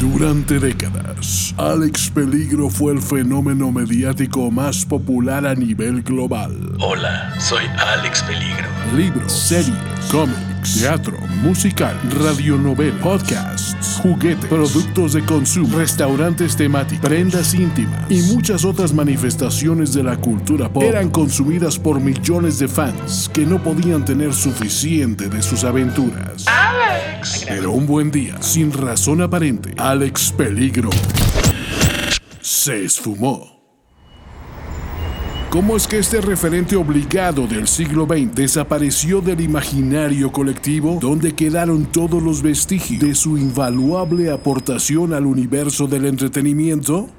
Durante décadas, Alex Peligro fue el fenómeno mediático más popular a nivel global. Hola, soy Alex Peligro. Libros, series, cómics, teatro, musical, radionovela, podcasts, juguetes, productos de consumo, restaurantes temáticos, prendas íntimas y muchas otras manifestaciones de la cultura pop eran consumidas por millones de fans que no podían tener suficiente de sus aventuras. ¡Alex! Pero un buen día, sin razón aparente, Alex Peligro se esfumó. ¿Cómo es que este referente obligado del siglo XX desapareció del imaginario colectivo? ¿Dónde quedaron todos los vestigios de su invaluable aportación al universo del entretenimiento?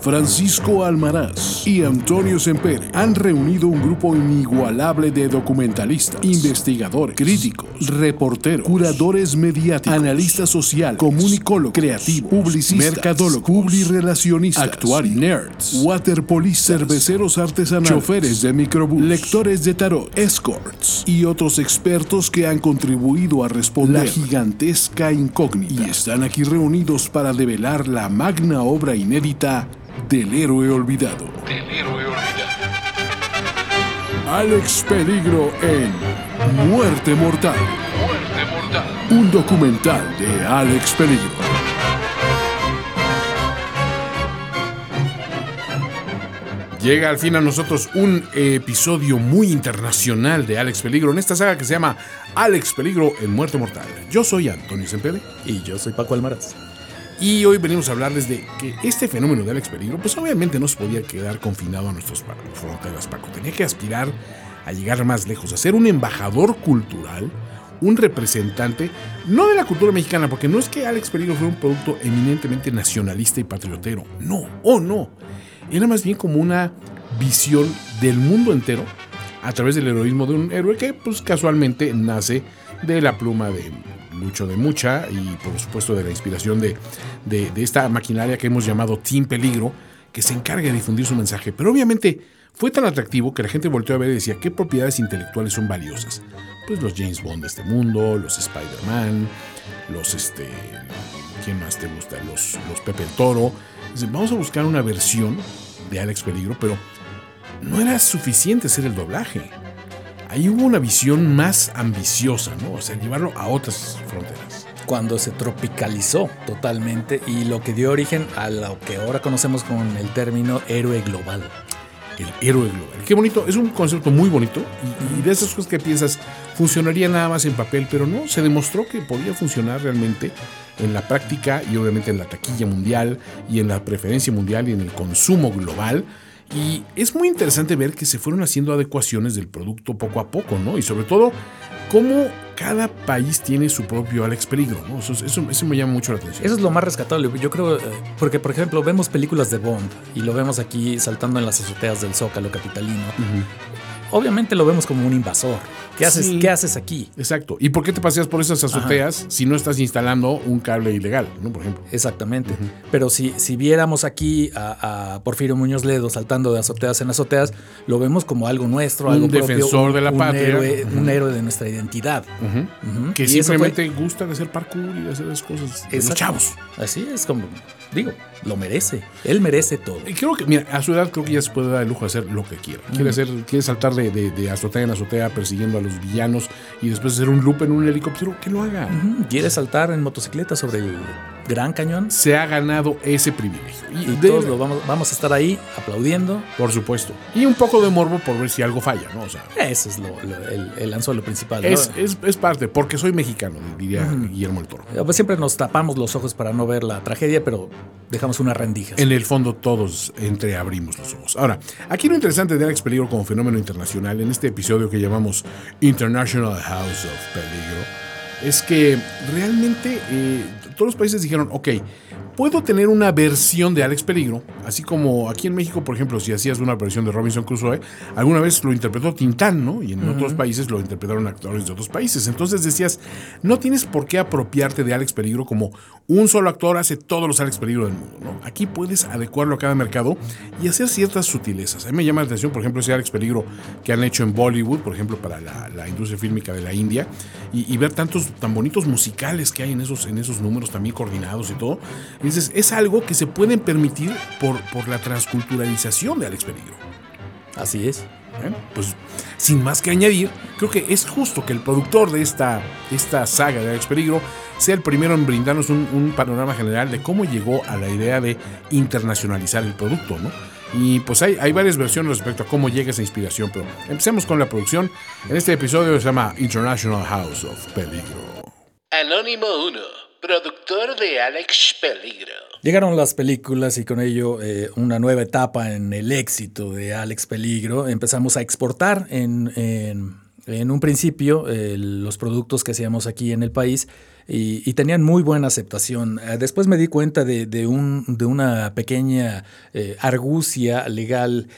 Francisco Almaraz y Antonio Sempere han reunido un grupo inigualable de documentalistas, investigadores, críticos, reporteros, curadores mediáticos, analistas social, comunicólogos, creativos, publicistas, mercadólogos, publirrelacionistas, actuarios, nerds, waterpolistas, cerveceros artesanales, choferes de microbús, lectores de tarot, escorts y otros expertos que han contribuido a responder la gigantesca incógnita y están aquí reunidos para develar la magna obra inédita Del héroe olvidado. Alex Peligro en Muerte Mortal. Un documental de Alex Peligro. Llega al fin a nosotros un episodio muy internacional de Alex Peligro en esta saga que se llama Alex Peligro en Muerte Mortal. Yo soy Antonio Sempere. Y yo soy Paco Almaraz. Y hoy venimos a hablarles de que este fenómeno de Alex Peligro, pues obviamente no se podía quedar confinado a nuestras fronteras, Paco. Tenía que aspirar a llegar más lejos, a ser un embajador cultural, un representante, no de la cultura mexicana, porque no es que Alex Peligro fuera un producto eminentemente nacionalista y patriotero. No. Era más bien como una visión del mundo entero a través del heroísmo de un héroe que, pues casualmente, nace de la pluma de Lucho de Mucha y por supuesto de la inspiración de esta maquinaria que hemos llamado Team Peligro, que se encarga de difundir su mensaje. Pero obviamente fue tan atractivo que la gente volteó a ver y decía, ¿qué propiedades intelectuales son valiosas? Pues los James Bond de este mundo, los Spider-Man, los ¿quién más te gusta? Los Pepe el Toro. Entonces, vamos a buscar una versión de Alex Peligro, pero no era suficiente hacer el doblaje. Ahí hubo una visión más ambiciosa, ¿no? O sea, llevarlo a otras fronteras. Cuando se tropicalizó totalmente y lo que dio origen a lo que ahora conocemos con el término héroe global. El héroe global. Qué bonito, es un concepto muy bonito y de esas cosas que piensas funcionaría nada más en papel, pero no, se demostró que podía funcionar realmente en la práctica y obviamente en la taquilla mundial y en la preferencia mundial y en el consumo global. Y es muy interesante ver que se fueron haciendo adecuaciones del producto poco a poco, ¿no? Y sobre todo, cómo cada país tiene su propio Alex Peligro, ¿no? Eso me llama mucho la atención. Eso es lo más rescatable, yo creo, porque, por ejemplo, vemos películas de Bond y lo vemos aquí saltando en las azoteas del Zócalo capitalino. Uh-huh. Obviamente lo vemos como un invasor. ¿Qué haces aquí? Exacto. ¿Y por qué te paseas por esas azoteas si no estás instalando un cable ilegal, ¿no? Por ejemplo. Exactamente. Uh-huh. Pero si viéramos aquí a Porfirio Muñoz Ledo saltando de azoteas en azoteas, lo vemos como algo nuestro, algo propio. Un defensor de la patria. Héroe, uh-huh. Un héroe de nuestra identidad. Uh-huh. Uh-huh. Que simplemente gusta de hacer parkour y de hacer las cosas de los chavos. Así es como, digo, lo merece. Él merece todo. Y creo que, mira, a su edad creo que ya se puede dar el lujo de hacer lo que quiera. Uh-huh. Quiere saltar de azotea en azotea persiguiendo a los villanos y después hacer un loop en un helicóptero, que lo haga. Uh-huh. Quiere saltar en motocicleta sobre el Gran Cañón. Se ha ganado ese privilegio. Y todos vamos a estar ahí aplaudiendo. Por supuesto. Y un poco de morbo por ver si algo falla, ¿no? O sea, eso es el anzuelo principal. Es parte, porque soy mexicano, diría uh-huh. Guillermo del Toro. Pues siempre nos tapamos los ojos para no ver la tragedia, pero dejamos unas rendijas. En el fondo todos entreabrimos los ojos. Ahora, aquí lo interesante de Alex Peligro como fenómeno internacional en este episodio que llamamos International House of Peligro es que realmente todos los países dijeron, ok, puedo tener una versión de Alex Peligro, así como aquí en México, por ejemplo, si hacías una versión de Robinson Crusoe, alguna vez lo interpretó Tintán, ¿no? Y en uh-huh. otros países lo interpretaron actores de otros países. Entonces decías, no tienes por qué apropiarte de Alex Peligro como un solo actor hace todos los Alex Peligro del mundo, ¿no? Aquí puedes adecuarlo a cada mercado y hacer ciertas sutilezas. A mí me llama la atención, por ejemplo, ese Alex Peligro que han hecho en Bollywood, por ejemplo, para la industria fílmica de la India, y ver tantos tan bonitos musicales que hay en esos números. ejemplos también coordinados y todo. Entonces es algo que se pueden permitir por la transculturalización de Alex Peligro. Así es. Pues sin más que añadir, creo que es justo que el productor de esta saga de Alex Peligro sea el primero en brindarnos un panorama general de cómo llegó a la idea de internacionalizar el producto, ¿no? Y pues hay varias versiones respecto a cómo llega esa inspiración, pero empecemos con la producción. En este episodio se llama International House of Peligro. Anónimo 1, productor de Alex Peligro. Llegaron las películas y con ello una nueva etapa en el éxito de Alex Peligro. Empezamos a exportar en un principio los productos que hacíamos aquí en el país y tenían muy buena aceptación. Después me di cuenta de una pequeña argucia legal.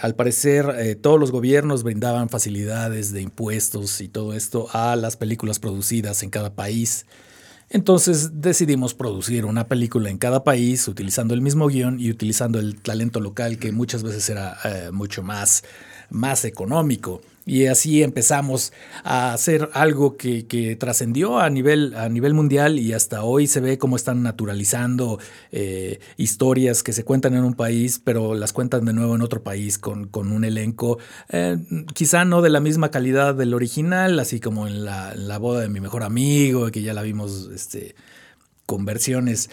Al parecer todos los gobiernos brindaban facilidades de impuestos y todo esto a las películas producidas en cada país. Entonces decidimos producir una película en cada país utilizando el mismo guión y utilizando el talento local, que muchas veces era mucho más económico. Y así empezamos a hacer algo que trascendió a nivel mundial y hasta hoy se ve cómo están naturalizando historias que se cuentan en un país, pero las cuentan de nuevo en otro país con un elenco quizá no de la misma calidad del original, así como en la boda de mi mejor amigo, que ya la vimos con versiones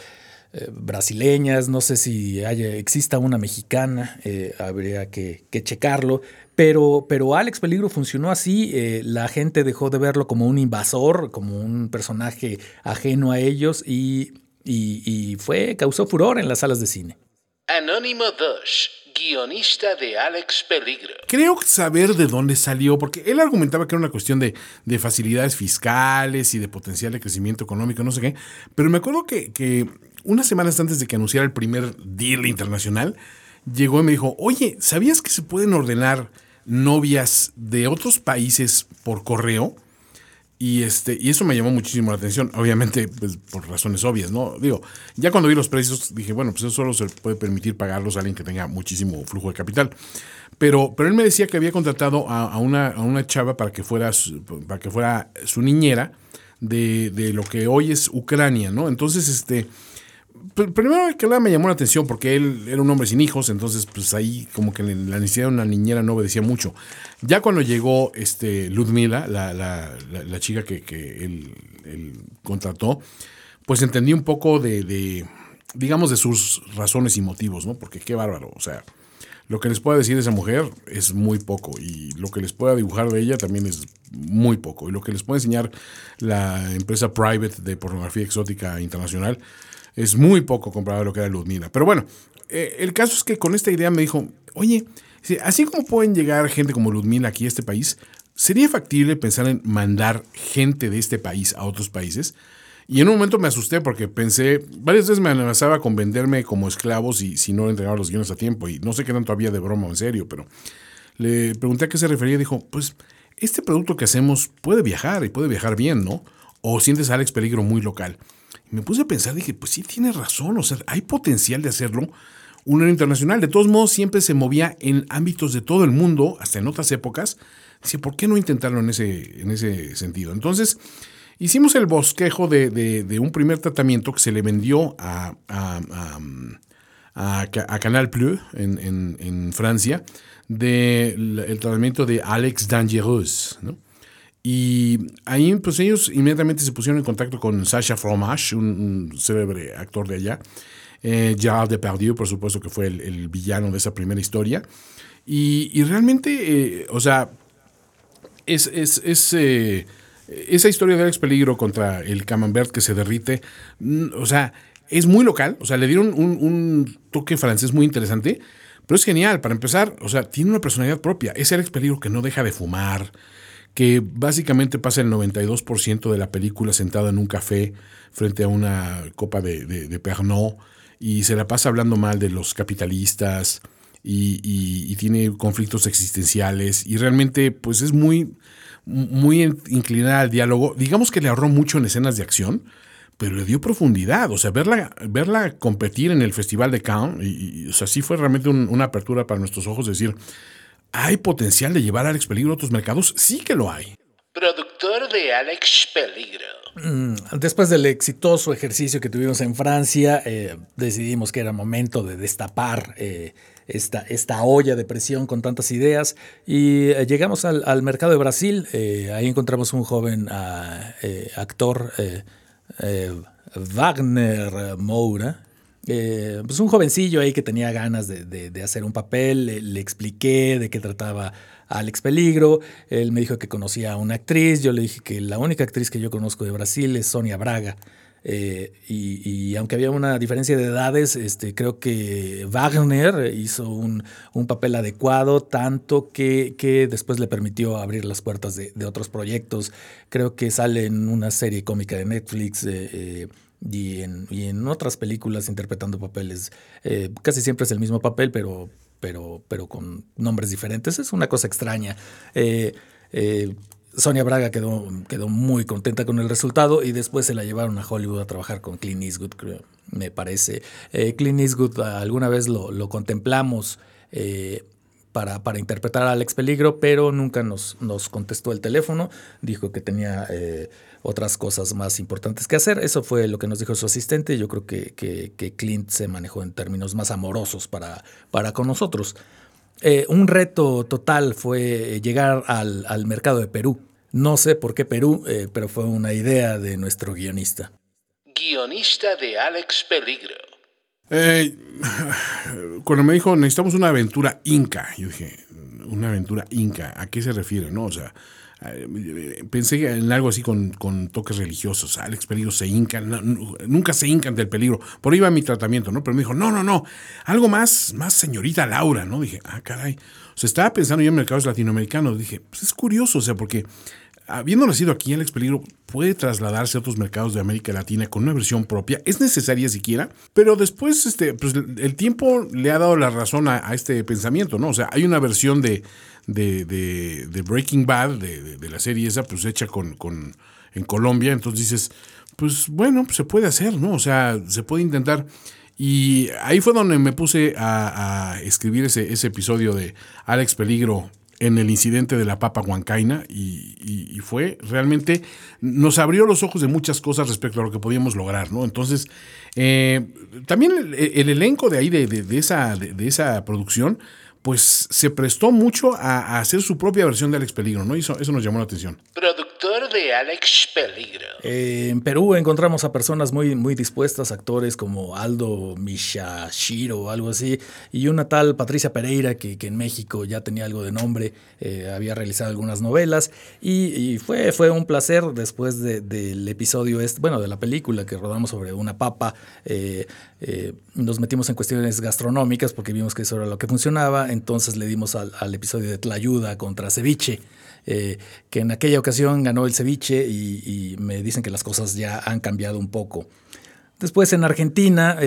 brasileñas. No sé si exista una mexicana, habría que checarlo. Pero Alex Peligro funcionó así. La gente dejó de verlo como un invasor, como un personaje ajeno a ellos y causó furor en las salas de cine. Anónimo 2, guionista de Alex Peligro. Creo saber de dónde salió, porque él argumentaba que era una cuestión de facilidades fiscales y de potencial de crecimiento económico, no sé qué, pero me acuerdo que unas semanas antes de que anunciara el primer deal internacional, llegó y me dijo, oye, ¿sabías que se pueden ordenar novias de otros países por correo? Y eso me llamó muchísimo la atención, obviamente pues, por razones obvias, ¿no? Digo, ya cuando vi los precios dije, bueno, pues eso solo se puede permitir pagarlos a alguien que tenga muchísimo flujo de capital. Pero él me decía que había contratado a una chava para que fuera su niñera de lo que hoy es Ucrania, ¿no? Entonces, primero que nada me llamó la atención porque él era un hombre sin hijos, entonces pues ahí como que la necesidad de una niñera no obedecía mucho. Ya cuando llegó Ludmila, la chica que él contrató, pues entendí un poco digamos, de sus razones y motivos, ¿no? Porque qué bárbaro, o sea, lo que les pueda decir esa mujer es muy poco y lo que les pueda dibujar de ella también es muy poco. Y lo que les puede enseñar la empresa private de pornografía exótica internacional es muy poco comparado a lo que era Ludmila. Pero bueno, el caso es que con esta idea me dijo, oye, así como pueden llegar gente como Ludmila aquí a este país, ¿sería factible pensar en mandar gente de este país a otros países? Y en un momento me asusté porque pensé, varias veces me amenazaba con venderme como esclavos y si no le entregaba los guiones a tiempo. Y no sé qué tanto había de broma o en serio, pero le pregunté a qué se refería. Dijo, pues este producto que hacemos puede viajar y puede viajar bien, ¿no? ¿O sientes a Alex Peligro muy local? Me puse a pensar, dije, pues sí, tiene razón, o sea, hay potencial de hacerlo un héroe internacional. De todos modos, siempre se movía en ámbitos de todo el mundo, hasta en otras épocas. Dice, ¿por qué no intentarlo en ese sentido? Entonces, hicimos el bosquejo de un primer tratamiento que se le vendió a Canal Plus en Francia, el tratamiento de Alex Dangereuse, ¿no? Y ahí pues ellos inmediatamente se pusieron en contacto con Sacha Fromage, un célebre actor de allá. Gérard Depardieu, por supuesto, que fue el villano de esa primera historia. Y realmente, o sea, esa historia de Alex Peligro contra el camembert que se derrite, o sea, es muy local. O sea, le dieron un toque francés muy interesante, pero es genial. Para empezar, o sea, tiene una personalidad propia. Es Alex Peligro que no deja de fumar, que básicamente pasa el 92% de la película sentado en un café frente a una copa de Pernod y se la pasa hablando mal de los capitalistas y tiene conflictos existenciales y realmente pues es muy, muy inclinada al diálogo. Digamos que le ahorró mucho en escenas de acción, pero le dio profundidad. O sea, verla competir en el Festival de Cannes, o sea, sí fue realmente una apertura para nuestros ojos, es decir, ¿hay potencial de llevar a Alex Peligro a otros mercados? Sí que lo hay. Productor de Alex Peligro. Después del exitoso ejercicio que tuvimos en Francia, decidimos que era momento de destapar esta olla de presión con tantas ideas, y llegamos al mercado de Brasil. Ahí encontramos un joven actor, Wagner Moura. Pues un jovencillo ahí que tenía ganas de hacer un papel. Le expliqué de qué trataba Alex Peligro. Él me dijo que conocía a una actriz. Yo le dije que la única actriz que yo conozco de Brasil es Sonia Braga. Y aunque había una diferencia de edades, creo que Wagner hizo un papel adecuado, tanto que después le permitió abrir las puertas de otros proyectos. Creo que sale en una serie cómica de Netflix, y en otras películas interpretando papeles. Casi siempre es el mismo papel, pero con nombres diferentes. Es una cosa extraña. Sonia Braga quedó muy contenta con el resultado, y después se la llevaron a Hollywood a trabajar con Clint Eastwood, me parece. Clint Eastwood alguna vez lo contemplamos para interpretar a Alex Peligro, pero nunca nos contestó el teléfono. Dijo que tenía otras cosas más importantes que hacer. Eso fue lo que nos dijo su asistente. Yo creo que Clint se manejó en términos más amorosos para con nosotros. Un reto total fue llegar al mercado de Perú. No sé por qué Perú, pero fue una idea de nuestro guionista. Guionista de Alex Peligro. Cuando me dijo, necesitamos una aventura inca, yo dije, ¿una aventura inca? ¿A qué se refiere? ¿No? O sea, pensé en algo así con toques religiosos. Alex Peligro se hinca, nunca se hinca ante el peligro. Por ahí va mi tratamiento, ¿no? Pero me dijo, no, algo más señorita Laura, ¿no? Dije, caray. O sea, estaba pensando yo en mercados latinoamericanos. Dije, pues es curioso, o sea, porque habiendo nacido aquí, Alex Peligro puede trasladarse a otros mercados de América Latina con una versión propia. Es necesaria siquiera, pero después pues, el tiempo le ha dado la razón a este pensamiento, ¿no? O sea, hay una versión de Breaking Bad, de la serie esa, pues hecha en Colombia. Entonces dices, pues bueno, pues se puede hacer, ¿no? O sea, se puede intentar. Y ahí fue donde me puse a escribir ese episodio de Alex Peligro en el incidente de la papa huancaina, y fue realmente, nos abrió los ojos de muchas cosas respecto a lo que podíamos lograr, ¿no? Entonces, también el elenco de ahí, de esa producción, pues se prestó mucho a hacer su propia versión de Alex Peligro, ¿no? Y eso nos llamó la atención. Productor de Alex Peligro. En Perú encontramos a personas muy, muy dispuestas, actores como Aldo Mishashiro o algo así, y una tal Patricia Pereira que en México ya tenía algo de nombre, había realizado algunas novelas, y fue un placer después del episodio, de la película que rodamos sobre una papa. Nos metimos en cuestiones gastronómicas porque vimos que eso era lo que funcionaba. Entonces le dimos al episodio de Tlayuda contra ceviche, que en aquella ocasión ganó el ceviche, y me dicen que las cosas ya han cambiado un poco. Después en Argentina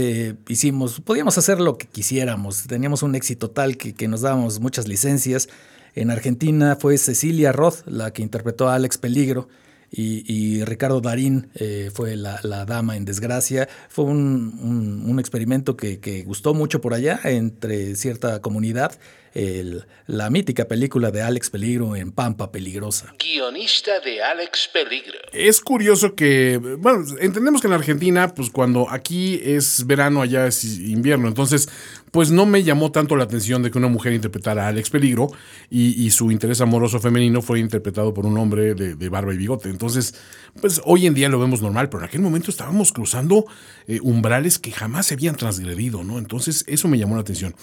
podíamos hacer lo que quisiéramos. Teníamos un éxito tal que nos dábamos muchas licencias. En Argentina fue Cecilia Roth la que interpretó a Alex Peligro, y Ricardo Darín fue la dama en desgracia. Fue un experimento que gustó mucho por allá entre cierta comunidad. La mítica película de Alex Peligro en Pampa Peligrosa. Guionista de Alex Peligro. Es curioso que, bueno, entendemos que en Argentina, pues cuando aquí es verano, allá es invierno. Entonces, pues no me llamó tanto la atención de que una mujer interpretara a Alex Peligro, y su interés amoroso femenino fue interpretado por un hombre de barba y bigote. Entonces, pues hoy en día lo vemos normal, pero en aquel momento estábamos cruzando umbrales que jamás se habían transgredido, ¿no? Entonces, eso me llamó la atención.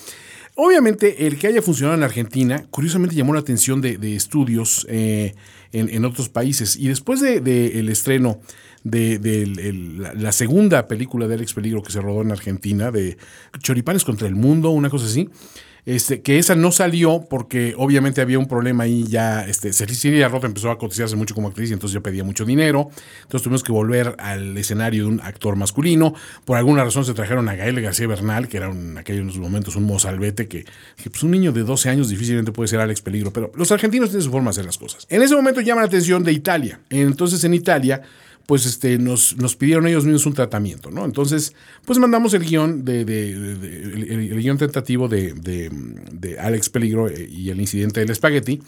Obviamente, el que haya funcionado en Argentina, curiosamente llamó la atención de estudios en otros países. Y después del estreno de la segunda película de Alex Peligro que se rodó en Argentina, de Choripanes contra el Mundo, una cosa así, que esa no salió porque obviamente había un problema ahí ya. Cecilia Roth empezó a cotizarse mucho como actriz, y entonces ya pedía mucho dinero. Entonces tuvimos que volver al escenario de un actor masculino. Por alguna razón se trajeron a Gael García Bernal, que era en aquellos momentos un mozalbete que pues un niño de 12 años difícilmente puede ser Alex Peligro. Pero los argentinos tienen su forma de hacer las cosas. En ese momento llama la atención de Italia. Entonces en Italia pues nos pidieron ellos mismos un tratamiento, ¿no? Entonces, pues mandamos el guión el guión tentativo de Alex Peligro y el incidente del espagueti.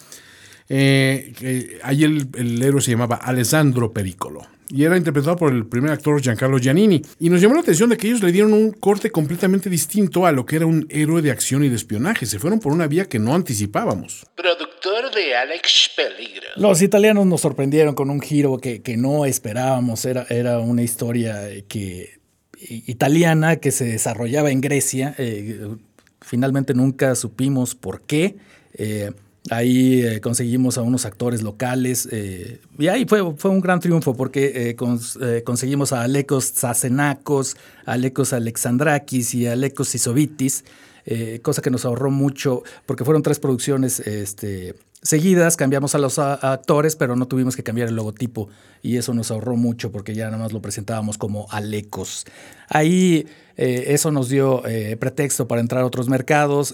Ahí el héroe se llamaba Alessandro Pericolo y era interpretado por el primer actor Giancarlo Giannini, y nos llamó la atención de que ellos le dieron un corte completamente distinto a lo que era un héroe de acción y de espionaje. Se fueron por una vía que no anticipábamos. Productor de Alex Peligro. Los italianos nos sorprendieron con un giro que no esperábamos. Era una historia italiana que se desarrollaba en Grecia. Finalmente nunca supimos por qué. Ahí conseguimos a unos actores locales y ahí fue un gran triunfo porque conseguimos a Alekos Zasenakos, Alekos Alexandrakis y Alekos Isovitis, cosa que nos ahorró mucho porque fueron 3 producciones seguidas. Cambiamos a los actores, pero no tuvimos que cambiar el logotipo y eso nos ahorró mucho porque ya nada más lo presentábamos como Alekos. Ahí eso nos dio pretexto para entrar a otros mercados.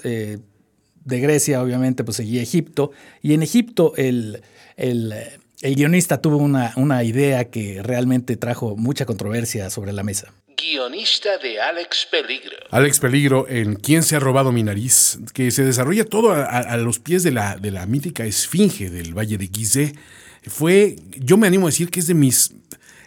De Grecia, obviamente, pues seguía Egipto. Y en Egipto el guionista tuvo una idea que realmente trajo mucha controversia sobre la mesa. Guionista de Alex Peligro. Alex Peligro en ¿Quién se ha robado mi nariz?, que se desarrolla todo a los pies de la mítica esfinge del Valle de Gizeh. Yo me animo a decir que es de mis...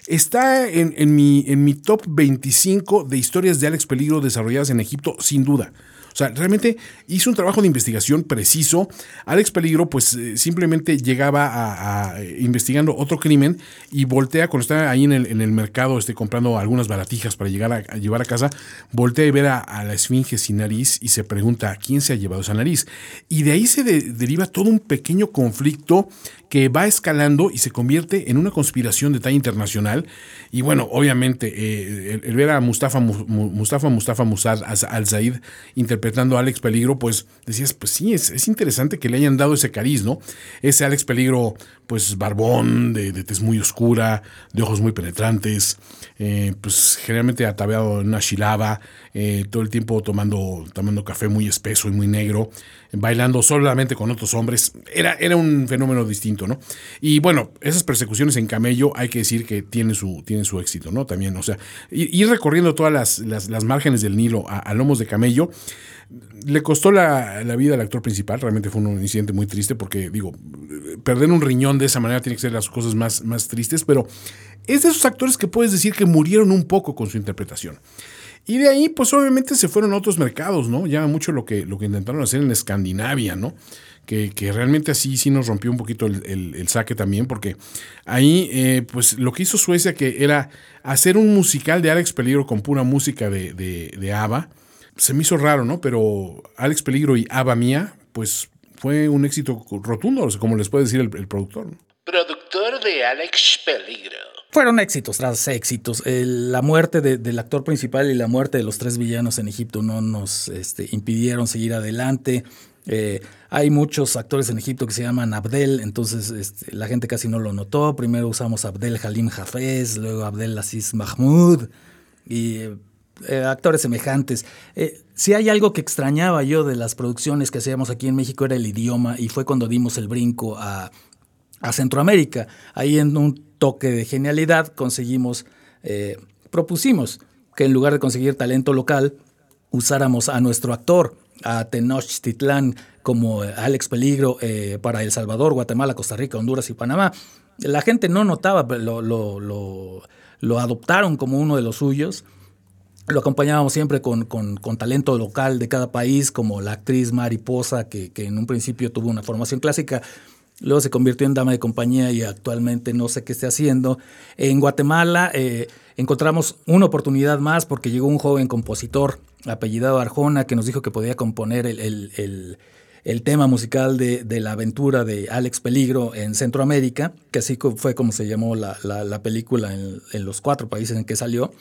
Está en mi top 25 de historias de Alex Peligro desarrolladas en Egipto, sin duda. O sea, realmente hizo un trabajo de investigación preciso. Alex Peligro, pues, simplemente llegaba a investigando otro crimen y voltea, cuando está ahí en el mercado comprando algunas baratijas para llegar a llevar a casa, voltea y ve a la esfinge sin nariz y se pregunta quién se ha llevado esa nariz. Y de ahí se deriva todo un pequeño conflicto que va escalando y se convierte en una conspiración de talla internacional. Y bueno, obviamente, el ver a Mustafa Musad al-Zaid interpretando a Alex Peligro, pues decías, pues sí, es interesante que le hayan dado ese cariz, ¿no? Ese Alex Peligro, pues barbón, de tez muy oscura, de ojos muy penetrantes, pues generalmente ataviado en una shilaba, todo el tiempo tomando café muy espeso y muy negro, bailando solamente con otros hombres. Era un fenómeno distinto, ¿no? Y bueno, esas persecuciones en camello hay que decir que tienen su éxito, ¿no? También, o sea, ir recorriendo todas las márgenes del Nilo a lomos de camello le costó la vida al actor principal. Realmente fue un incidente muy triste porque, digo, perder un riñón de esa manera tiene que ser las cosas más tristes, pero es de esos actores que puedes decir que murieron un poco con su interpretación. Y de ahí, pues obviamente se fueron a otros mercados, ¿no? Ya mucho lo que intentaron hacer en Escandinavia, ¿no? Que realmente así sí nos rompió un poquito el saque también, porque ahí, pues lo que hizo Suecia, que era hacer un musical de Alex Peligro con pura música de ABBA, se me hizo raro, ¿no? Pero Alex Peligro y ABBA Mía, pues fue un éxito rotundo, como les puede decir el productor, ¿no? Productor de Alex Peligro. Fueron éxitos tras éxitos. La muerte del actor principal y la muerte de los 3 villanos en Egipto no nos impidieron seguir adelante. Hay muchos actores en Egipto que se llaman Abdel, entonces la gente casi no lo notó. Primero usamos Abdel Halim Hafez, luego Abdel Aziz Mahmoud y actores semejantes. Si hay algo que extrañaba yo de las producciones que hacíamos aquí en México era el idioma, y fue cuando dimos el brinco a Centroamérica. Ahí en un toque de genialidad propusimos que en lugar de conseguir talento local, usáramos a nuestro actor, a Tenochtitlán, como Alex Peligro para El Salvador, Guatemala, Costa Rica, Honduras y Panamá. La gente no notaba, lo adoptaron como uno de los suyos. Lo acompañábamos siempre con talento local de cada país, como la actriz Mariposa, que en un principio tuvo una formación clásica. Luego se convirtió en dama de compañía y actualmente no sé qué esté haciendo. En Guatemala encontramos una oportunidad más porque llegó un joven compositor apellidado Arjona que nos dijo que podía componer el tema musical de la aventura de Alex Peligro en Centroamérica, que así fue como se llamó la película en los 4 países en que salió.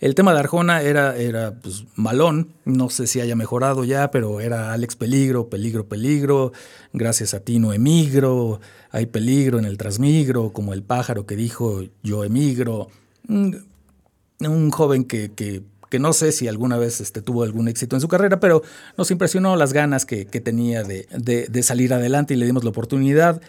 El tema de Arjona era pues, malón, no sé si haya mejorado ya, pero era Alex Peligro, peligro, peligro, gracias a ti no emigro, hay peligro en el transmigro, como el pájaro que dijo yo emigro. Un joven que no sé si alguna vez tuvo algún éxito en su carrera, pero nos impresionó las ganas que tenía de salir adelante y le dimos la oportunidad.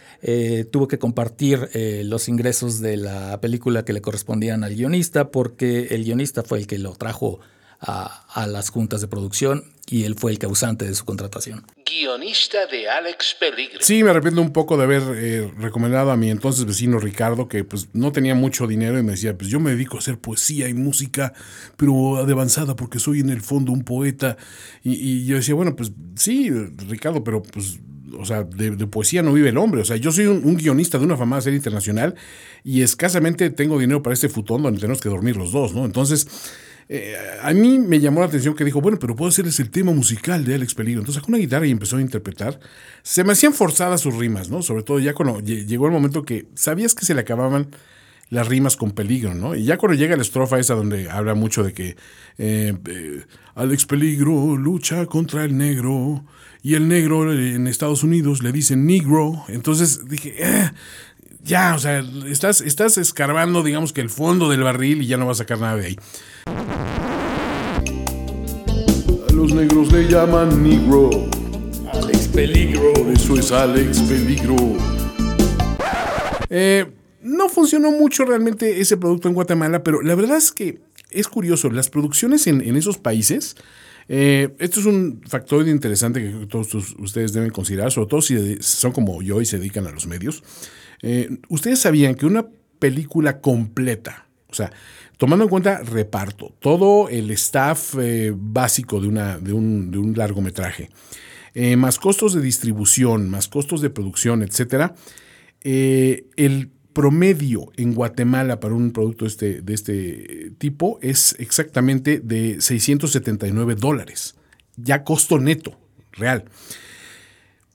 Tuvo que compartir los ingresos de la película que le correspondían al guionista, porque el guionista fue el que lo trajo a las juntas de producción. y él fue el causante de su contratación. Guionista de Alex Peligro. Sí, me arrepiento un poco de haber recomendado a mi entonces vecino Ricardo, que pues no tenía mucho dinero y me decía, pues yo me dedico a hacer poesía y música, pero de avanzada porque soy en el fondo un poeta. Y yo decía, bueno, pues sí, Ricardo, pero pues... O sea, de poesía no vive el hombre. O sea, yo soy un guionista de una famosa serie internacional y escasamente tengo dinero para este futón donde tenemos que dormir los dos, ¿no? Entonces, a mí me llamó la atención que dijo, bueno, pero puedo hacerles el tema musical de Alex Peligro. Entonces sacó una guitarra y empezó a interpretar. Se me hacían forzadas sus rimas, ¿no? Sobre todo ya cuando llegó el momento que sabías que se le acababan las rimas con Peligro, ¿no? Y ya cuando llega la estrofa esa donde habla mucho de que Alex Peligro lucha contra el negro... Y el negro en Estados Unidos le dicen negro. Entonces dije, ya, o sea, estás escarbando, digamos, que el fondo del barril y ya no vas a sacar nada de ahí. A los negros le llaman negro. Alex Peligro. Eso es Alex Peligro. No funcionó mucho realmente ese producto en Guatemala, pero la verdad es que es curioso. Las producciones en esos países... Esto es un factor interesante que todos ustedes deben considerar, sobre todo si son como yo y se dedican a los medios. Ustedes sabían que una película completa, o sea, tomando en cuenta reparto, todo el staff básico de un largometraje, más costos de distribución, más costos de producción, etcétera, el promedio en Guatemala para un producto de este tipo es exactamente de $679, ya costo neto, real.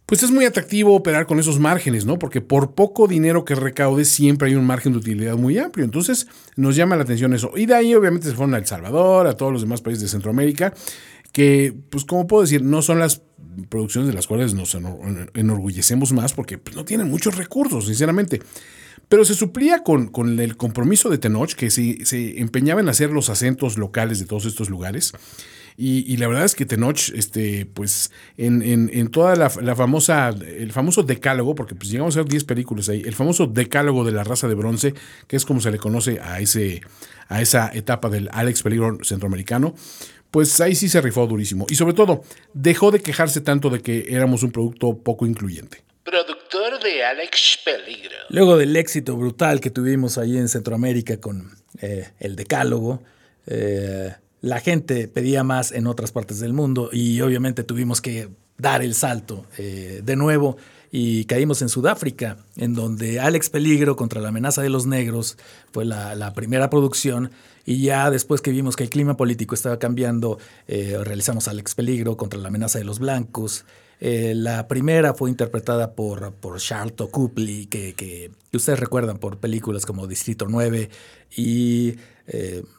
Pues es muy atractivo operar con esos márgenes, ¿no? Porque por poco dinero que recaude siempre hay un margen de utilidad muy amplio. Entonces nos llama la atención eso. Y de ahí obviamente se fueron a El Salvador, a todos los demás países de Centroamérica, que pues como puedo decir, no son las producciones de las cuales nos enorgullecemos más porque pues, no tienen muchos recursos, sinceramente. Pero se suplía con el compromiso de Tenoch, que se empeñaba en hacer los acentos locales de todos estos lugares. Y la verdad es que Tenoch, pues, en toda la famosa, el famoso decálogo, porque pues llegamos a hacer 10 películas ahí, el famoso decálogo de la raza de bronce, que es como se le conoce a esa etapa del Alex Peligro centroamericano, pues ahí sí se rifó durísimo. Y sobre todo, dejó de quejarse tanto de que éramos un producto poco incluyente. Productor de Alex Peligro. Luego del éxito brutal que tuvimos ahí en Centroamérica con el decálogo, la gente pedía más en otras partes del mundo y obviamente tuvimos que dar el salto de nuevo y caímos en Sudáfrica, en donde Alex Peligro contra la amenaza de los negros fue la primera producción. Y ya después que vimos que el clima político estaba cambiando, realizamos Alex Peligro contra la amenaza de los blancos. La primera fue interpretada por Sharlto Copley, que ustedes recuerdan por películas como Distrito 9 y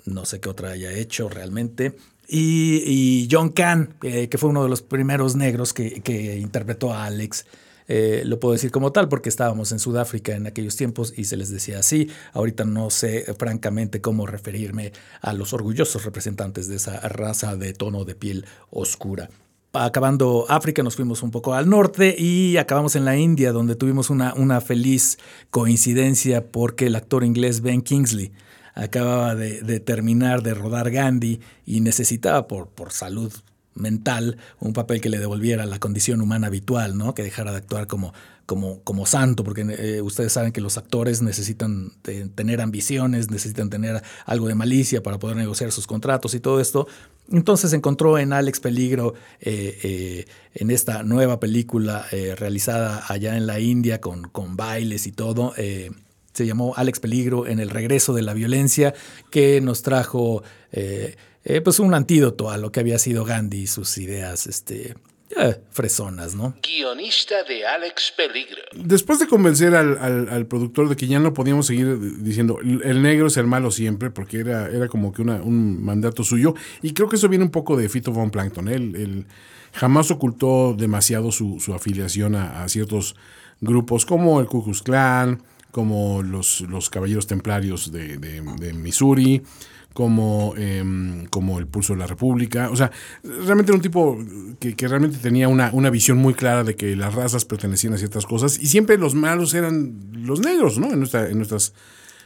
no sé qué otra haya hecho realmente. Y John Kahn, que fue uno de los primeros negros que interpretó a Alex. Lo puedo decir como tal porque estábamos en Sudáfrica en aquellos tiempos y se les decía así. Ahorita no sé francamente cómo referirme a los orgullosos representantes de esa raza de tono de piel oscura. Acabando África, nos fuimos un poco al norte y acabamos en la India, donde tuvimos una feliz coincidencia porque el actor inglés Ben Kingsley acababa de terminar de rodar Gandhi y necesitaba por salud mental un papel que le devolviera la condición humana habitual, ¿no? Que dejara de actuar como santo, porque ustedes saben que los actores necesitan tener ambiciones, necesitan tener algo de malicia para poder negociar sus contratos y todo esto. Entonces encontró en Alex Peligro, en esta nueva película realizada allá en la India con bailes y todo, se llamó Alex Peligro en el regreso de la violencia, que nos trajo pues un antídoto a lo que había sido Gandhi y sus ideas fresonas, ¿no? Guionista de Alex Peligro. Después de convencer al productor de que ya no podíamos seguir diciendo el negro es el malo siempre, porque era como que un mandato suyo, y creo que eso viene un poco de Fito von Plankton. Él jamás ocultó demasiado su afiliación a ciertos grupos como el Ku Klux Klan, como los Caballeros Templarios de Missouri, como el Pulso de la República. O sea, realmente era un tipo que realmente tenía una visión muy clara de que las razas pertenecían a ciertas cosas y siempre los malos eran los negros, ¿no? En nuestras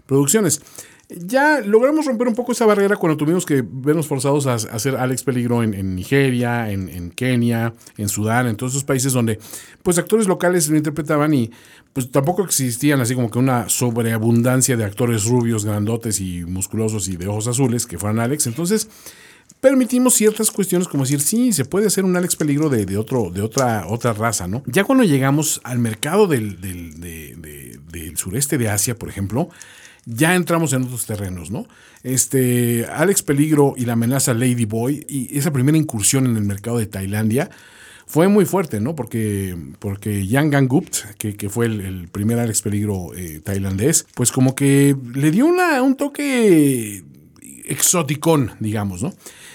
producciones. ya logramos romper un poco esa barrera cuando tuvimos que vernos forzados a hacer Alex Peligro en Nigeria, en Kenia, en Sudán, en todos esos países donde pues actores locales lo interpretaban y pues tampoco existían así como que una sobreabundancia de actores rubios, grandotes y musculosos y de ojos azules que fueran Alex. Entonces permitimos ciertas cuestiones como decir, sí, se puede hacer un Alex Peligro de otra raza, ¿no? Ya cuando llegamos al mercado del sureste de Asia, por ejemplo, ya entramos en otros terrenos, ¿no? Alex Peligro y la amenaza Lady Boy y esa primera incursión en el mercado de Tailandia fue muy fuerte, ¿no? Porque Yang Gangupt, que fue el primer Alex Peligro tailandés, pues como que le dio un toque exoticón, digamos, ¿no?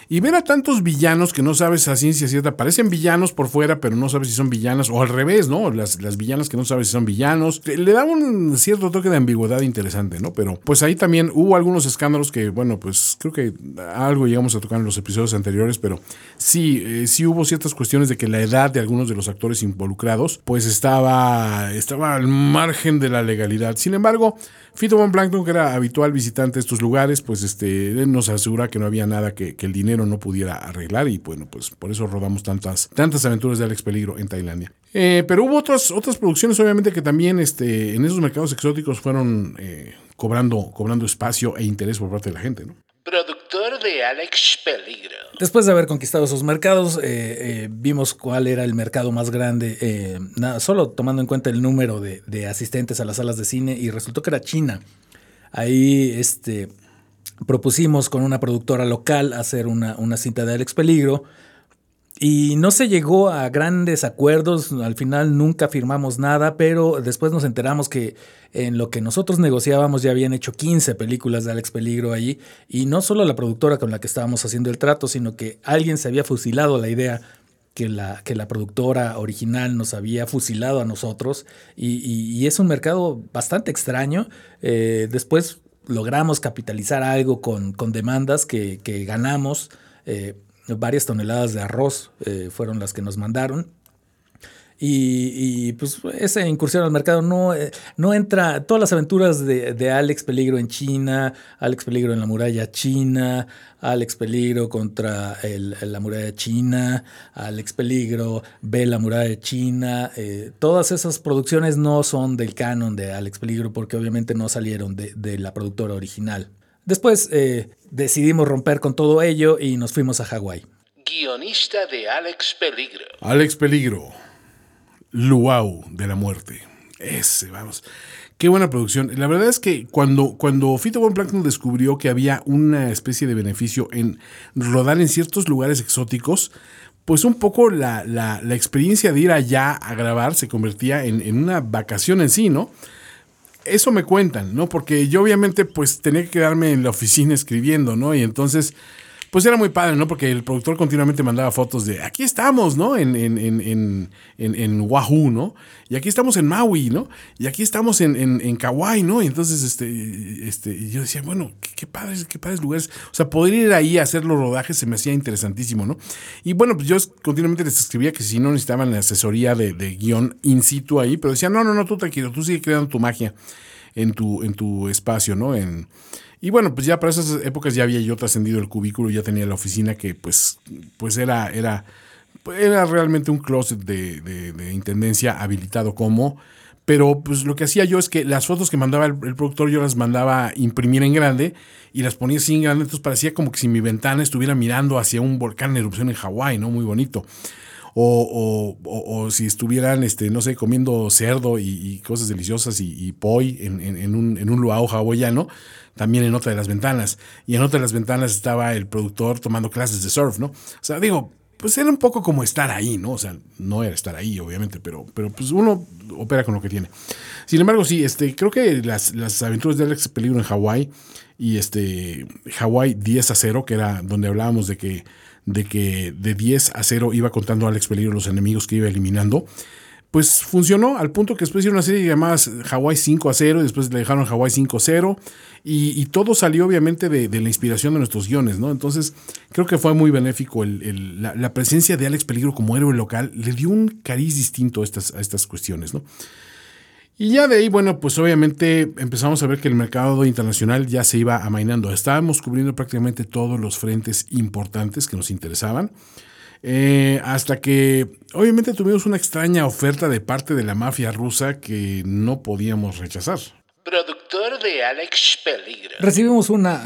Y ver a tantos villanos que no sabes a ciencia cierta, parecen villanos por fuera, pero no sabes si son villanas, o al revés, ¿no? Las villanas que no sabes si son villanos, le da un cierto toque de ambigüedad interesante, ¿no? Pero pues ahí también hubo algunos escándalos que, bueno, pues creo que algo llegamos a tocar en los episodios anteriores, pero sí hubo ciertas cuestiones de que la edad de algunos de los actores involucrados, pues estaba al margen de la legalidad. Sin embargo, Fito von Plankton, que era habitual visitante de estos lugares, pues él nos asegura que no había nada que el dinero no pudiera arreglar y bueno, pues por eso robamos tantas aventuras de Alex Peligro en Tailandia. Pero hubo otras producciones obviamente que también en esos mercados exóticos fueron cobrando espacio e interés por parte de la gente, ¿no? Productor de Alex Peligro. Después de haber conquistado esos mercados, vimos cuál era el mercado más grande, solo tomando en cuenta el número de asistentes a las salas de cine, y resultó que era China. Ahí propusimos con una productora local hacer una cinta de Alex Peligro y no se llegó a grandes acuerdos. Al final nunca firmamos nada, pero después nos enteramos que en lo que nosotros negociábamos ya habían hecho 15 películas de Alex Peligro allí, y no solo la productora con la que estábamos haciendo el trato, sino que alguien se había fusilado la idea que la productora original nos había fusilado a nosotros, y es un mercado bastante extraño. Después logramos capitalizar algo con demandas que ganamos. Varias toneladas de arroz fueron las que nos mandaron. Y pues esa incursión al mercado no entra. Todas las aventuras de Alex Peligro en China, Alex Peligro en la muralla china, Alex Peligro contra la muralla china, Alex Peligro ve la muralla china. Todas esas producciones no son del canon de Alex Peligro porque obviamente no salieron de la productora original. Después decidimos romper con todo ello y nos fuimos a Hawái. Guionista de Alex Peligro. Alex Peligro. Luau de la muerte. Ese, vamos. Qué buena producción. La verdad es que cuando Fito von Plankton descubrió que había una especie de beneficio en rodar en ciertos lugares exóticos, pues un poco la experiencia de ir allá a grabar se convertía en una vacación en sí, ¿no? Eso me cuentan, ¿no? Porque yo obviamente pues tenía que quedarme en la oficina escribiendo, ¿no? Y entonces pues era muy padre, ¿no? Porque el productor continuamente mandaba fotos de aquí estamos, ¿no? En Oahu, ¿no? Y aquí estamos en Maui, ¿no? Y aquí estamos en Kauai, ¿no? Y entonces yo decía, bueno, qué padres lugares. O sea, poder ir ahí a hacer los rodajes se me hacía interesantísimo, ¿no? Y bueno, pues yo continuamente les escribía que si no necesitaban la asesoría de guión in situ ahí, pero decían, no, tú tranquilo, tú sigue creando tu magia en tu espacio, ¿no? Y bueno, pues ya para esas épocas ya había yo trascendido el cubículo, ya tenía la oficina que pues era realmente un closet de intendencia habilitado como... Pero pues lo que hacía yo es que las fotos que mandaba el productor yo las mandaba imprimir en grande y las ponía así en grande, entonces parecía como que si mi ventana estuviera mirando hacia un volcán en erupción en Hawái, ¿no? Muy bonito. O si estuvieran, no sé, comiendo cerdo y cosas deliciosas y poi en un luau hawaiano, también en otra de las ventanas. Y en otra de las ventanas estaba el productor tomando clases de surf, ¿no? O sea, digo, pues era un poco como estar ahí, ¿no? O sea, no era estar ahí, obviamente, pero pues uno opera con lo que tiene. Sin embargo, sí, creo que las aventuras de Alex Peligro en Hawái y Hawái 10-0, que era donde hablábamos de que de 10-0 iba contando Alex Peligro los enemigos que iba eliminando, pues funcionó al punto que después hicieron una serie llamada Hawái 5-0 y después le dejaron Hawái 5-0 y todo salió obviamente de la inspiración de nuestros guiones, ¿no? Entonces creo que fue muy benéfico la presencia de Alex Peligro como héroe local, le dio un cariz distinto a estas cuestiones, ¿no? Y ya de ahí, bueno, pues obviamente empezamos a ver que el mercado internacional ya se iba amainando. Estábamos cubriendo prácticamente todos los frentes importantes que nos interesaban. Hasta que obviamente tuvimos una extraña oferta de parte de la mafia rusa que no podíamos rechazar. Productor de Alex Peligro. Recibimos una,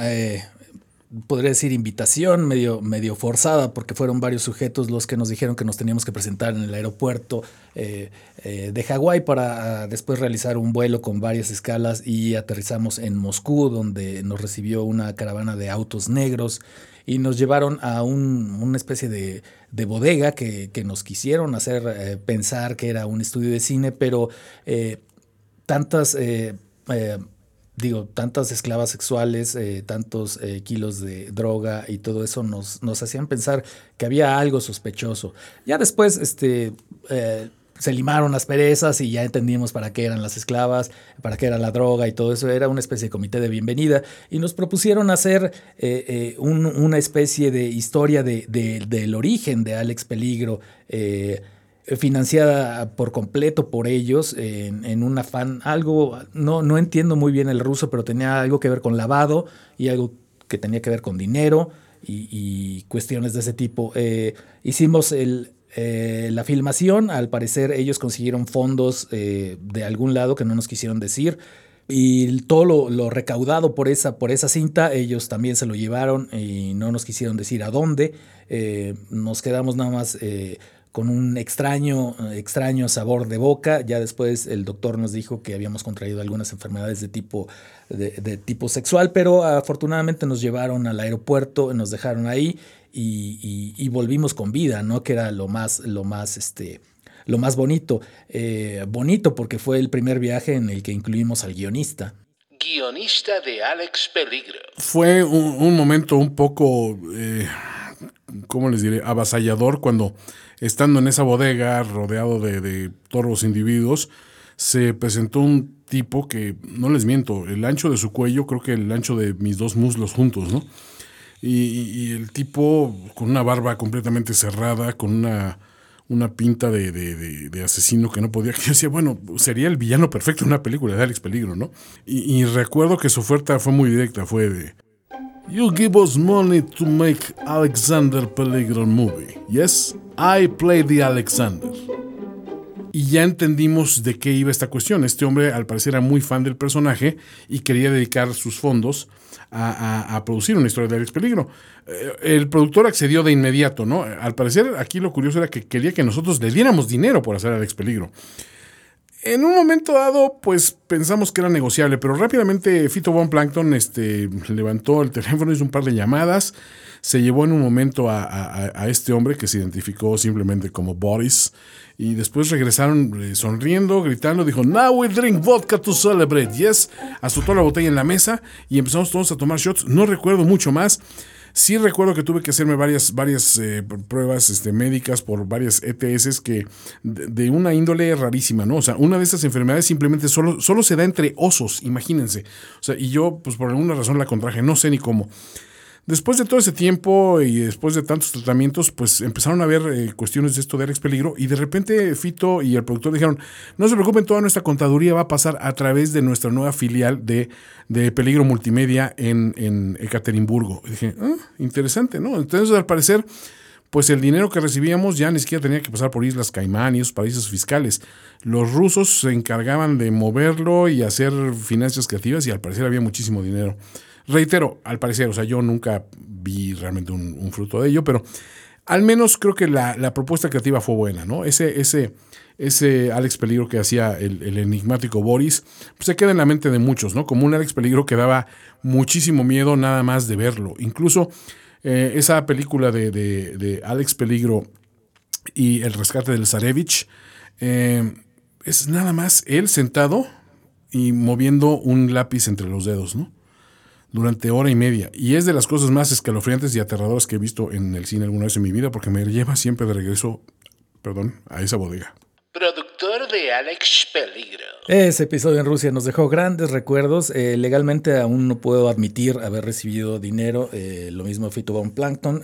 podría decir, invitación medio forzada, porque fueron varios sujetos los que nos dijeron que nos teníamos que presentar en el aeropuerto de Hawái para después realizar un vuelo con varias escalas, y aterrizamos en Moscú, donde nos recibió una caravana de autos negros y nos llevaron a una especie de bodega que nos quisieron hacer pensar que era un estudio de cine, pero tantas esclavas sexuales, tantos kilos de droga y todo eso nos hacían pensar que había algo sospechoso. Ya después se limaron las perezas y ya entendimos para qué eran las esclavas, para qué era la droga y todo eso. Era una especie de comité de bienvenida y nos propusieron hacer una especie de historia del origen de Alex Peligro, financiada por completo por ellos en un afán, algo, no entiendo muy bien el ruso, pero tenía algo que ver con lavado y algo que tenía que ver con dinero y cuestiones de ese tipo. Hicimos la filmación, al parecer ellos consiguieron fondos de algún lado que no nos quisieron decir, y todo lo recaudado por esa cinta ellos también se lo llevaron y no nos quisieron decir a dónde. Nos quedamos nada más con un extraño sabor de boca. Ya después el doctor nos dijo que habíamos contraído algunas enfermedades de tipo sexual, pero afortunadamente nos llevaron al aeropuerto, nos dejaron ahí y volvimos con vida, ¿no? Que era lo más bonito. Bonito porque fue el primer viaje en el que incluimos al guionista. Guionista de Alex Peligro. Fue un momento un poco, ¿cómo les diré?, avasallador cuando, estando en esa bodega rodeado de todos los individuos, se presentó un tipo que, no les miento, el ancho de su cuello, creo que el ancho de mis dos muslos juntos, ¿no? Y el tipo con una barba completamente cerrada, con una pinta de asesino que no podía. Yo decía, bueno, sería el villano perfecto en una película de Alex Peligro, ¿no? Y recuerdo que su oferta fue muy directa, fue de: "You give us money to make Alexander Peligro movie. Yes, I play the Alexander." Y ya entendimos de qué iba esta cuestión. Este hombre al parecer era muy fan del personaje y quería dedicar sus fondos a producir una historia de Alex Peligro. El productor accedió de inmediato, ¿no? Al parecer aquí lo curioso era que quería que nosotros le diéramos dinero por hacer Alex Peligro. En un momento dado, pues pensamos que era negociable, pero rápidamente Fito von Plankton levantó el teléfono, hizo un par de llamadas, se llevó en un momento a este hombre que se identificó simplemente como Boris, y después regresaron sonriendo, gritando, dijo: "Now we drink vodka to celebrate, yes." Azotó la botella en la mesa y empezamos todos a tomar shots. No recuerdo mucho más. Sí recuerdo que tuve que hacerme varias pruebas médicas por varias ETS que de una índole rarísima, ¿no? O sea, una de esas enfermedades simplemente solo se da entre osos, imagínense. O sea, y yo, pues por alguna razón la contraje, no sé ni cómo. Después de todo ese tiempo y después de tantos tratamientos, pues empezaron a haber cuestiones de esto de Alex Peligro, y de repente Fito y el productor dijeron: "No se preocupen, toda nuestra contaduría va a pasar a través de nuestra nueva filial de Peligro Multimedia en Ekaterimburgo." Y dije, interesante, ¿no? Entonces, al parecer, pues el dinero que recibíamos ya ni siquiera tenía que pasar por Islas Caimán y esos paraísos fiscales. Los rusos se encargaban de moverlo y hacer finanzas creativas, y al parecer había muchísimo dinero. Reitero, al parecer, o sea, yo nunca vi realmente un fruto de ello, pero al menos creo que la propuesta creativa fue buena, ¿no? Ese Alex Peligro que hacía el enigmático Boris, pues se queda en la mente de muchos, ¿no? Como un Alex Peligro que daba muchísimo miedo nada más de verlo. Incluso esa película de Alex Peligro y el rescate del Zarevich, es nada más él sentado y moviendo un lápiz entre los dedos, ¿no? Durante hora y media. Y es de las cosas más escalofriantes y aterradoras que he visto en el cine alguna vez en mi vida, porque me lleva siempre de regreso, a esa bodega. Productor de Alex Peligro. Ese episodio en Rusia nos dejó grandes recuerdos. Legalmente aún no puedo admitir haber recibido dinero. Lo mismo Fito von Plankton.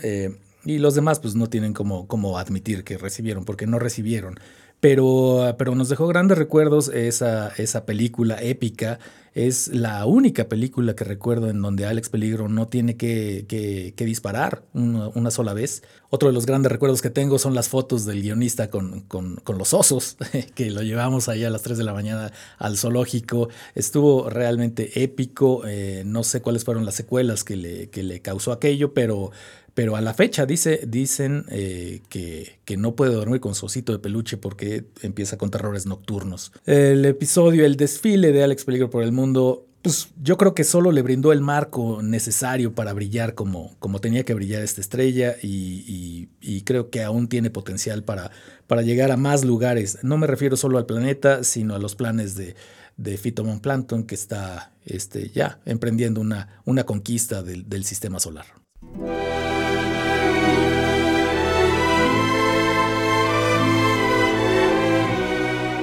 Y los demás pues no tienen cómo admitir que recibieron, porque no recibieron. Pero nos dejó grandes recuerdos esa película épica. Es la única película que recuerdo en donde Alex Peligro no tiene que disparar una sola vez. Otro de los grandes recuerdos que tengo son las fotos del guionista con los osos, que lo llevamos ahí a las 3 de la mañana al zoológico. Estuvo realmente épico. No sé cuáles fueron las secuelas que le causó aquello, pero a la fecha dicen que no puede dormir con su osito de peluche porque empieza con terrores nocturnos. El desfile de Alex Peligro por el mundo, pues yo creo que solo le brindó el marco necesario para brillar como tenía que brillar esta estrella y creo que aún tiene potencial para llegar a más lugares. No me refiero solo al planeta, sino a los planes de Fito von Plankton, que está ya emprendiendo una conquista del sistema solar.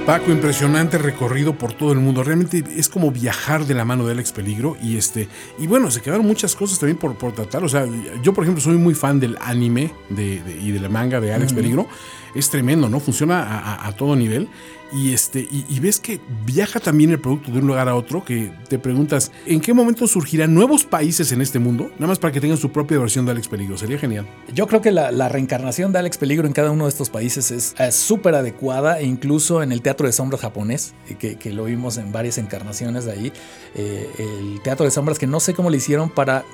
Paco, impresionante recorrido por todo el mundo. Realmente es como viajar de la mano de Alex Peligro. Y bueno, se quedaron muchas cosas también por tratar. O sea, yo, por ejemplo, soy muy fan del anime y de la manga de Alex Peligro. Es tremendo, ¿no? Funciona a todo nivel. Y ves que viaja también el producto de un lugar a otro, que te preguntas, ¿en qué momento surgirán nuevos países en este mundo? Nada más para que tengan su propia versión de Alex Peligro. Sería genial. Yo creo que la reencarnación de Alex Peligro en cada uno de estos países es súper adecuada, e incluso en el Teatro de Sombras japonés, que lo vimos en varias encarnaciones de ahí. El Teatro de Sombras, que no sé cómo le hicieron para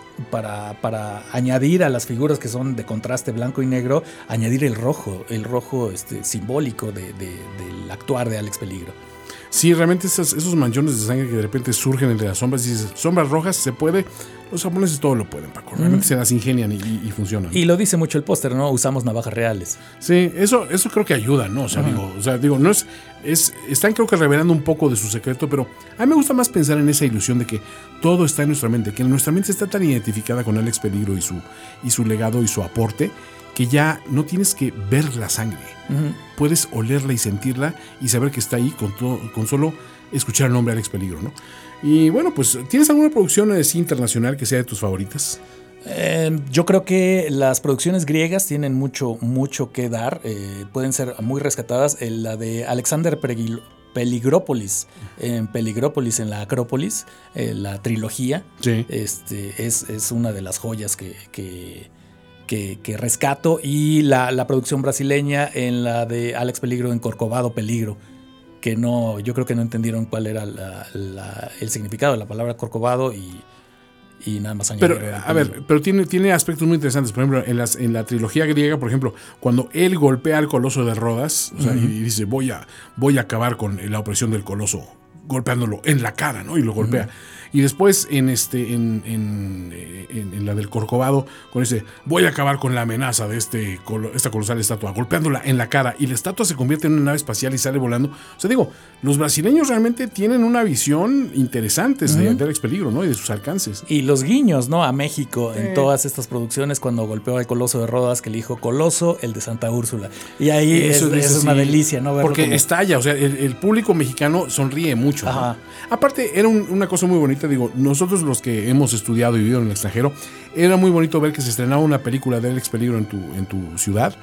añadir a las figuras que son de contraste blanco y negro, añadir el rojo simbólico del actuar de Alex Peligro. Sí, realmente esos manchones de sangre que de repente surgen entre las sombras, y dices, sombras rojas, se puede. Los japoneses todo lo pueden, Paco. Realmente se las ingenian y funcionan. Y lo dice mucho el póster, ¿no? Usamos navajas reales. Sí, eso creo que ayuda, ¿no? O sea, digo, no es están creo que revelando un poco de su secreto, pero a mí me gusta más pensar en esa ilusión de que todo está en nuestra mente, que nuestra mente está tan identificada con Alex Peligro y su legado y su aporte, que ya no tienes que ver la sangre. Puedes olerla y sentirla y saber que está ahí con solo escuchar el nombre Alex Peligro, ¿no? Y bueno, pues, ¿tienes alguna producción así internacional que sea de tus favoritas? Yo creo que las producciones griegas tienen mucho que dar. Pueden ser muy rescatadas. La de Alexander Peligrópolis, en Peligrópolis, en la Acrópolis, la trilogía, sí. Es una de las joyas que rescato, y la producción brasileña en la de Alex Peligro en Corcovado Peligro, que no, yo creo que no entendieron cuál era el significado de la palabra Corcovado y nada más añadir. Pero, a ver, pero tiene aspectos muy interesantes. Por ejemplo, en la trilogía griega, por ejemplo, cuando él golpea al coloso de Rodas, o sea, y dice, voy a acabar con la opresión del coloso, golpeándolo en la cara, ¿no? Y lo golpea. Y después en la del Corcovado, con ese, voy a acabar con la amenaza de esta colosal estatua, golpeándola en la cara, y la estatua se convierte en una nave espacial y sale volando. O sea, digo, los brasileños realmente tienen una visión interesante de Alex Peligro, ¿no? Y de sus alcances. Y los guiños, ¿no? A México en todas estas producciones, cuando golpeó al Coloso de Rodas, que le dijo Coloso, el de Santa Úrsula. Y ahí es una delicia, ¿no? Verlo porque como estalla, o sea, el público mexicano sonríe mucho, ¿no? Aparte, era una cosa muy bonita. Digo, nosotros los que hemos estudiado y vivido en el extranjero, era muy bonito ver que se estrenaba una película de Alex Peligro en tu ciudad,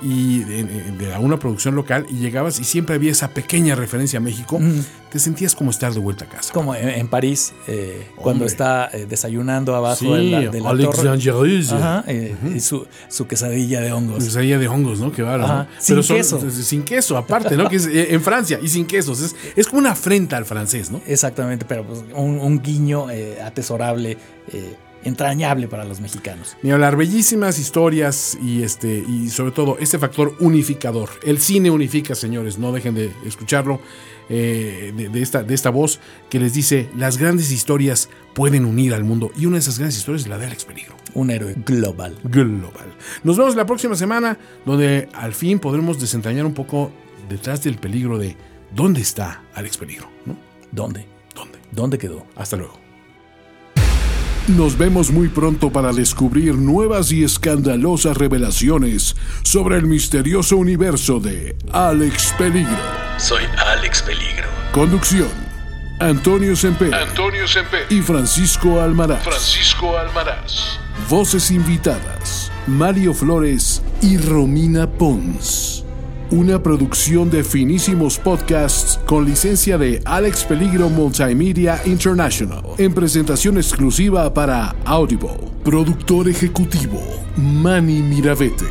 y de una producción local, y llegabas y siempre había esa pequeña referencia a México. Te sentías como estar de vuelta a casa. Como en París, cuando está desayunando abajo de la Alex torre. Alex Dangereuse. Y su quesadilla de hongos. Quesadilla de hongos, ¿no? Qué bárbaro, ¿no? Pero sin queso. Sin queso, aparte, ¿no? Que es en Francia, y sin quesos. Es como una afrenta al francés, ¿no? Exactamente, pero pues, un guiño atesorable, entrañable para los mexicanos. Ni hablar, bellísimas historias y sobre todo este factor unificador. El cine unifica, señores, no dejen de escucharlo, de esta voz que les dice, las grandes historias pueden unir al mundo, y una de esas grandes historias es la de Alex Peligro. Un héroe global. Nos vemos la próxima semana, donde al fin podremos desentrañar un poco detrás del peligro de dónde está Alex Peligro, ¿no? ¿Dónde quedó? Hasta luego. Nos vemos muy pronto para descubrir nuevas y escandalosas revelaciones sobre el misterioso universo de Alex Peligro. Soy Alex Peligro. Conducción: Antonio Sempere y Francisco Almaraz. Voces invitadas: Mario Flores y Romina Pons. Una producción de Finísimos Podcasts con licencia de Alex Peligro Multimedia International, en presentación exclusiva para Audible. Productor ejecutivo, Manny Mirabete.